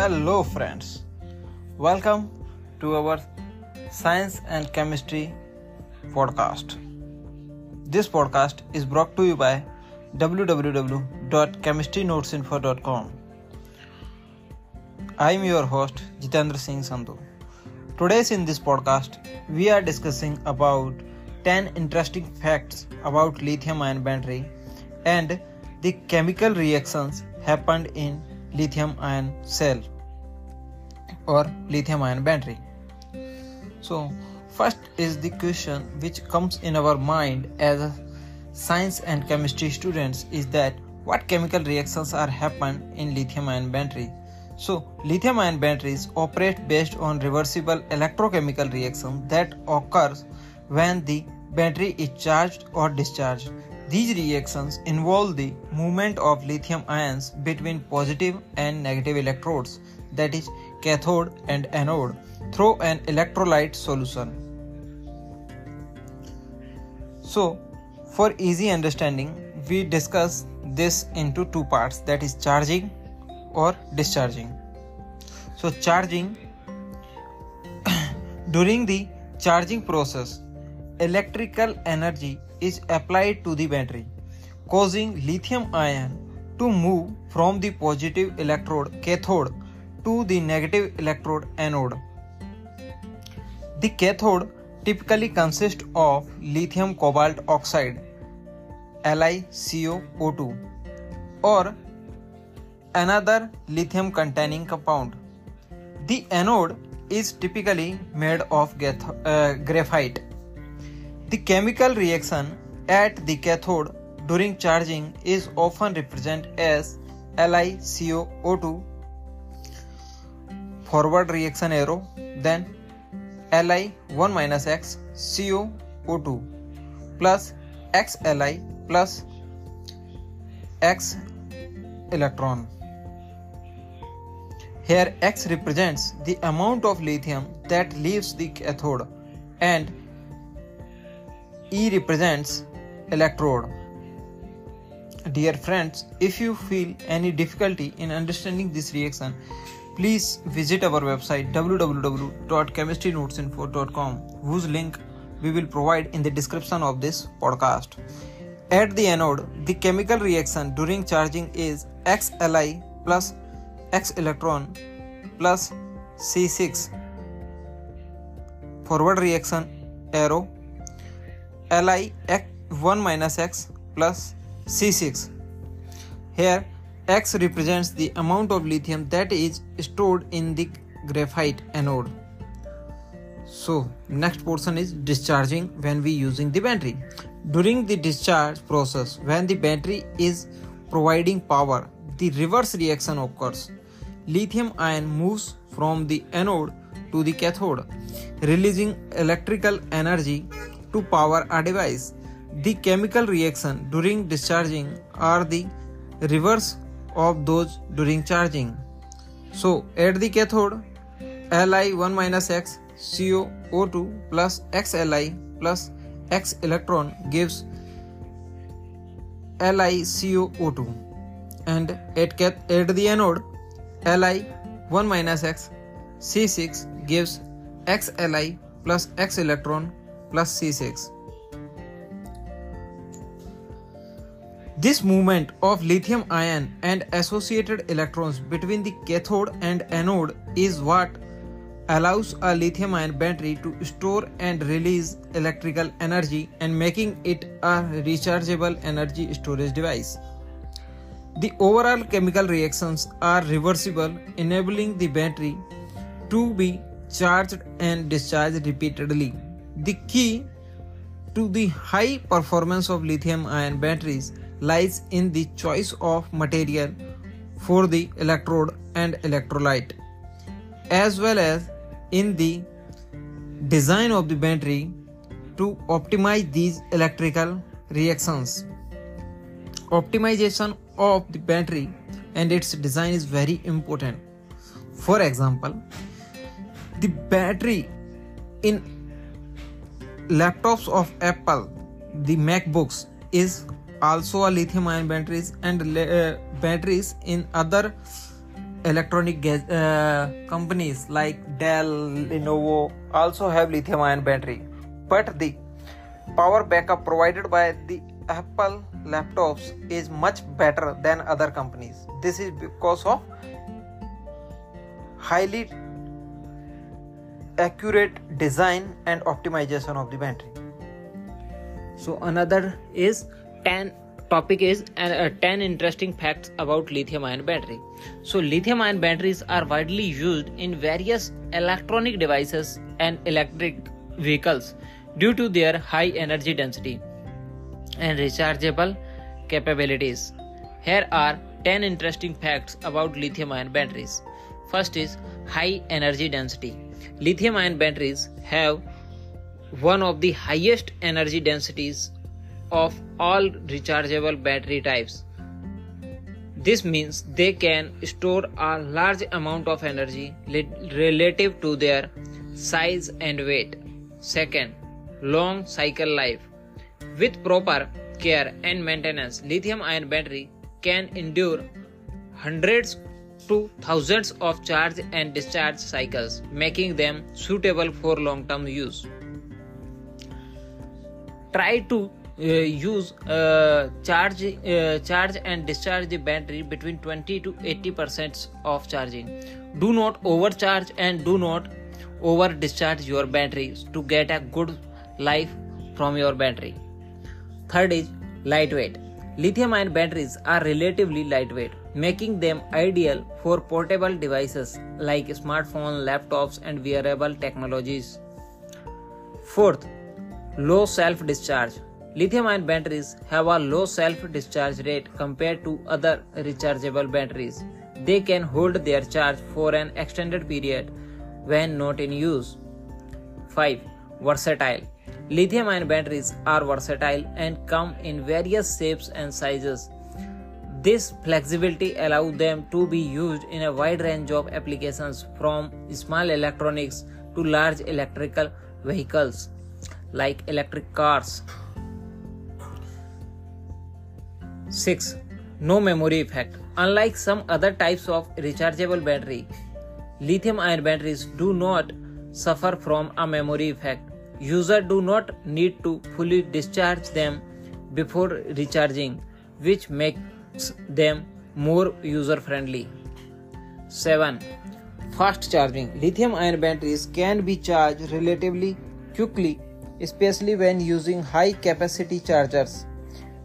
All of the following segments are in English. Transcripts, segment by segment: Hello friends, welcome to our Science and Chemistry podcast. This podcast is brought to you by www.chemistrynotesinfo.com. I am your host Jitendra Singh Sandhu. Today in this podcast, we are discussing about 10 interesting facts about lithium ion battery and the chemical reactions happened in lithium ion cell or lithium ion battery. So first is the question which comes in our mind as a science and chemistry students is that what chemical reactions are happened in lithium ion battery. So lithium ion batteries operate based on reversible electrochemical reaction that occurs when the battery is charged or discharged. These reactions involve the movement of lithium ions between positive and negative electrodes, that is cathode and anode, through an electrolyte solution. So, for easy understanding, we discuss this into two parts, that is charging or discharging. So, charging during the charging process, electrical energy is applied to the battery, causing lithium ion to move from the positive electrode cathode to the negative electrode anode. The cathode typically consists of lithium cobalt oxide LiCoO2 or another lithium containing compound. The anode is typically made of graphite. The chemical reaction at the cathode during charging is often represented as LiCoO2 forward reaction arrow, then Li1-X CO2 plus XLi plus X electron. Here X represents the amount of lithium that leaves the cathode and E represents electrode. Dear friends, if you feel any difficulty in understanding this reaction, please visit our website www.chemistrynotesinfo.com, whose link we will provide in the description of this podcast. At the anode, the chemical reaction during charging is XLi plus X electron plus C6 forward reaction arrow Li1-X plus C6. Here X represents the amount of lithium that is stored in the graphite anode. So next portion is discharging when we using the battery. During the discharge process, when the battery is providing power, the reverse reaction occurs. Lithium ion moves from the anode to the cathode, releasing electrical energy to power a device. The chemical reaction during discharging are the reverse of those during charging. So at the cathode, Li1-X CO2 plus XLi plus X electron gives LiCoO2, and at the anode, Li1-X C6 gives XLi plus X electron plus C6. This movement of lithium ion and associated electrons between the cathode and anode is what allows a lithium ion battery to store and release electrical energy and making it a rechargeable energy storage device. The overall chemical reactions are reversible, enabling the battery to be charged and discharged repeatedly. The key to the high performance of lithium ion batteries lies in the choice of material for the electrode and electrolyte, as well as in the design of the battery to optimize these electrical reactions. Optimization of the battery and its design is very important. For example, the battery in laptops of Apple, the MacBooks, is also a lithium ion batteries, and batteries in other electronic companies like Dell, Lenovo also have lithium-ion battery, but the power backup provided by the Apple laptops is much better than other companies. This is because of highly accurate design and optimization of the battery. So another is 10 topic is 10 interesting facts about lithium-ion battery. So lithium-ion batteries are widely used in various electronic devices and electric vehicles due to their high energy density and rechargeable capabilities. Here are 10 interesting facts about lithium-ion batteries. First is high energy density. Lithium-ion batteries have one of the highest energy densities of all rechargeable battery types. This means they can store a large amount of energy relative to their size and weight. Second, long cycle life. With proper care and maintenance, lithium-ion battery can endure hundreds to thousands of charge and discharge cycles, making them suitable for long-term use. Try to use charge and discharge the battery between 20 to 80% of charging. Do not overcharge and do not over discharge your batteries to get a good life from your battery. Third is lightweight. Lithium-ion batteries are relatively lightweight, making them ideal for portable devices like smartphones, laptops, and wearable technologies. Fourth, low self-discharge. Lithium-ion batteries have a low self-discharge rate compared to other rechargeable batteries. They can hold their charge for an extended period when not in use. 5. Versatile. Lithium-ion batteries are versatile and come in various shapes and sizes. This flexibility allows them to be used in a wide range of applications, from small electronics to large electrical vehicles like electric cars. 6. No memory effect. Unlike some other types of rechargeable battery, lithium-ion batteries do not suffer from a memory effect. Users do not need to fully discharge them before recharging, which makes them more user-friendly. 7. Fast charging. Lithium-ion batteries can be charged relatively quickly, especially when using high-capacity chargers.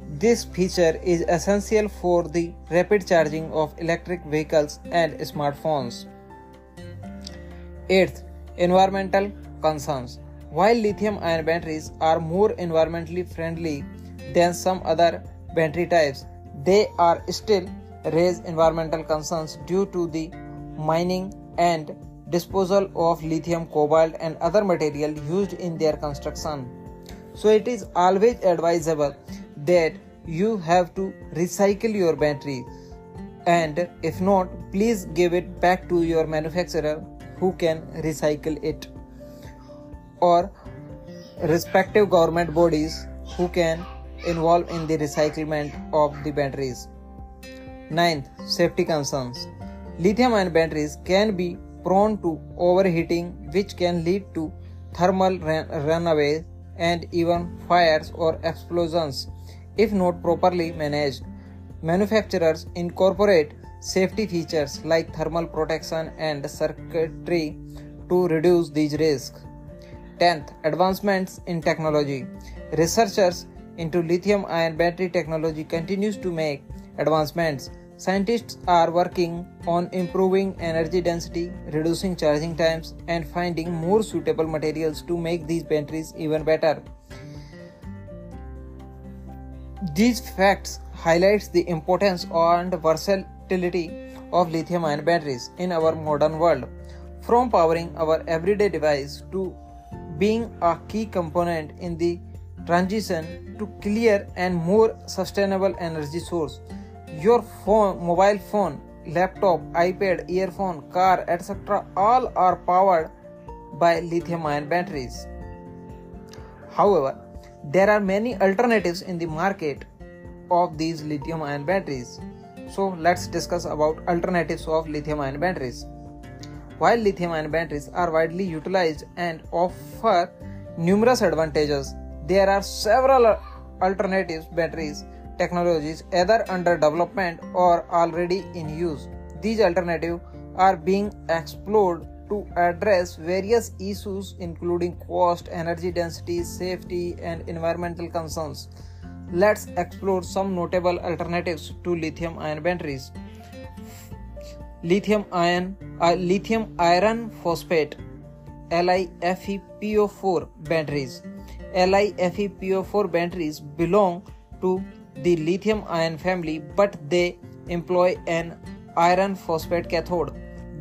This feature is essential for the rapid charging of electric vehicles and smartphones. 8. Environmental concerns. While lithium-ion batteries are more environmentally friendly than some other battery types, they are still raise environmental concerns due to the mining and disposal of lithium, cobalt, and other material used in their construction. So it is always advisable that you have to recycle your battery, and if not, please give it back to your manufacturer who can recycle it, or respective government bodies who can involve in the recyclement of the batteries. 9. Safety concerns. Lithium-ion batteries can be prone to overheating, which can lead to thermal runaway and even fires or explosions if not properly managed. Manufacturers incorporate safety features like thermal protection and circuitry to reduce these risks. 10th, advancements in technology. Researchers into lithium-ion battery technology continues to make advancements. Scientists are working on improving energy density, reducing charging times, and finding more suitable materials to make these batteries even better. These facts highlight the importance and versatility of lithium-ion batteries in our modern world. From powering our everyday device to being a key component in the transition to clear and more sustainable energy source, your phone, mobile phone, laptop, iPad, earphone, car, etc. all are powered by lithium-ion batteries. However, there are many alternatives in the market of these lithium-ion batteries. So let's discuss about alternatives of lithium-ion batteries. While lithium-ion batteries are widely utilized and offer numerous advantages, there are several alternative batteries technologies either under development or already in use. These alternatives are being explored to address various issues including cost, energy density, safety, and environmental concerns. Let's explore some notable alternatives to lithium-ion batteries. Lithium iron phosphate LiFePO4 batteries. LiFePO4 batteries belong to the lithium ion family, but they employ an iron phosphate cathode.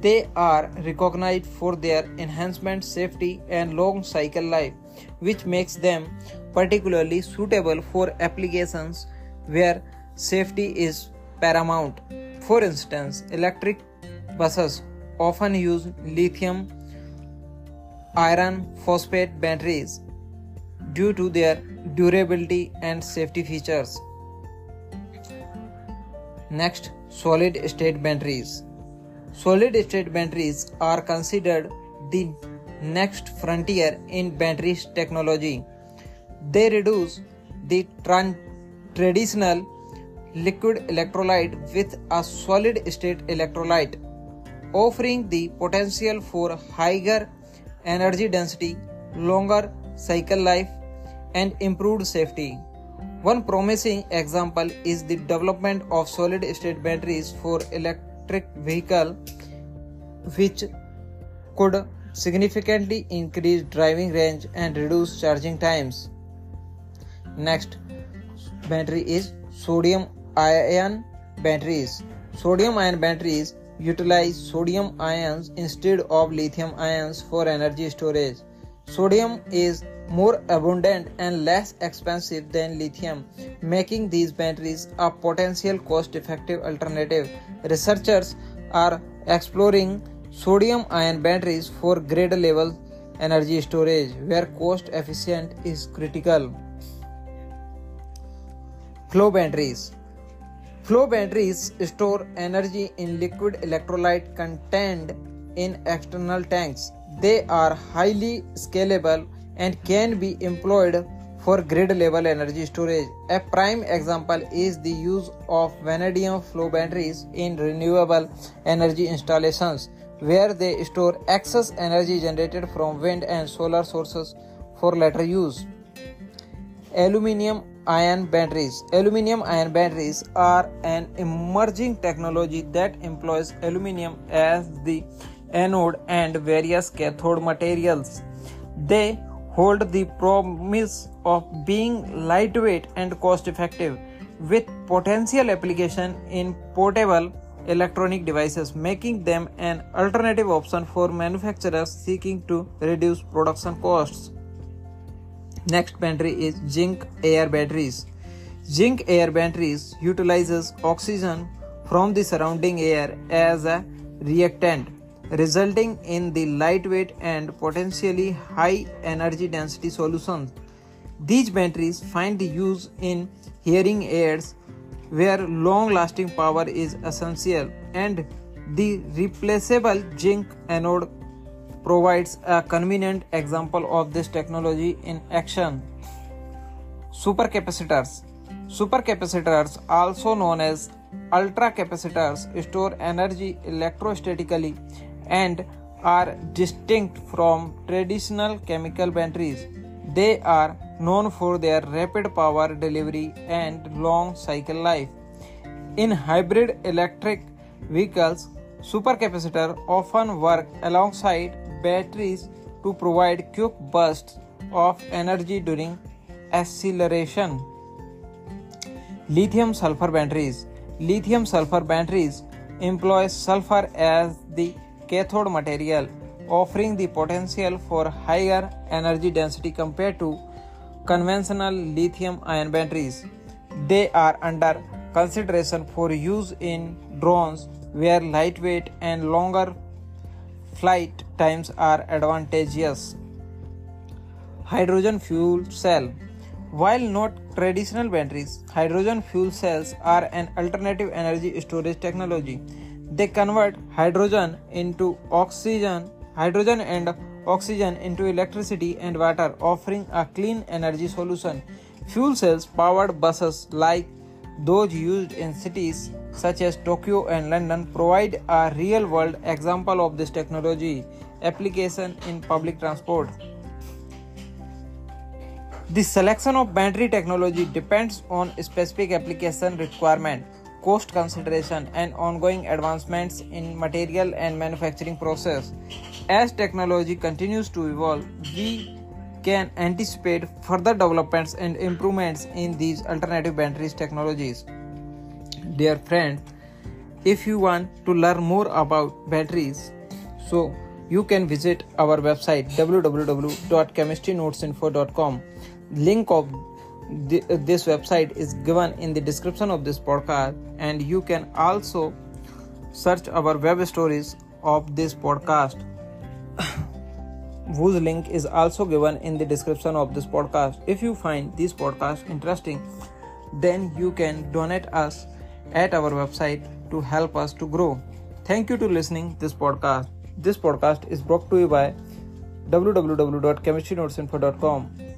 They are recognized for their enhancement, safety, and long cycle life, which makes them particularly suitable for applications where safety is paramount. For instance, electric buses often use lithium iron phosphate batteries due to their durability and safety features. Next, solid-state batteries. Solid-state batteries are considered the next frontier in battery technology. They reduce the traditional liquid electrolyte with a solid-state electrolyte, offering the potential for higher energy density, longer cycle life, and improved safety. One promising example is the development of solid-state batteries for electric vehicle, which could significantly increase driving range and reduce charging times. Next battery is sodium ion batteries. Sodium ion batteries utilize sodium ions instead of lithium ions for energy storage. Sodium is more abundant and less expensive than lithium, making these batteries a potential cost-effective alternative. Researchers are exploring sodium ion batteries for grid level energy storage where cost efficient is critical. Flow batteries. Flow batteries store energy in liquid electrolyte contained in external tanks. They are highly scalable and can be employed for grid-level energy storage. A prime example is the use of vanadium flow batteries in renewable energy installations, where they store excess energy generated from wind and solar sources for later use. Aluminum ion batteries. Aluminum ion batteries are an emerging technology that employs aluminum as the anode and various cathode materials. They hold the promise of being lightweight and cost-effective, with potential application in portable electronic devices, making them an alternative option for manufacturers seeking to reduce production costs. Next battery is zinc air batteries. Zinc air batteries utilizes oxygen from the surrounding air as a reactant, resulting in the lightweight and potentially high energy density solutions. These batteries find use in hearing aids where long-lasting power is essential, and the replaceable zinc anode provides a convenient example of this technology in action. Supercapacitors. Supercapacitors, also known as ultracapacitors, store energy electrostatically and are distinct from traditional chemical batteries. They are known for their rapid power delivery and long cycle life. In hybrid electric vehicles, supercapacitors often work alongside batteries to provide quick bursts of energy during acceleration. Lithium sulfur batteries. Lithium sulfur batteries employ sulfur as the cathode material, offering the potential for higher energy density compared to conventional lithium-ion batteries. They are under consideration for use in drones, where lightweight and longer flight times are advantageous. Hydrogen fuel cell. While not traditional batteries, hydrogen fuel cells are an alternative energy storage technology. They convert hydrogen into oxygen into electricity and water, offering a clean energy solution. Fuel cells powered buses like those used in cities such as Tokyo and London provide a real-world example of this technology application in public transport. The selection of battery technology depends on specific application requirement, cost consideration, and ongoing advancements in material and manufacturing process. As technology continues to evolve, we can anticipate further developments and improvements in these alternative batteries technologies. Dear friends, if you want to learn more about batteries, so you can visit our website www.chemistrynotesinfo.com. Link of this website is given in the description of this podcast, and you can also search our web stories of this podcast whose link is also given in the description of this podcast. If you find this podcast interesting, then you can donate us at our website to help us to grow. Thank you to listening this podcast. This podcast is brought to you by www.chemistrynotesinfo.com.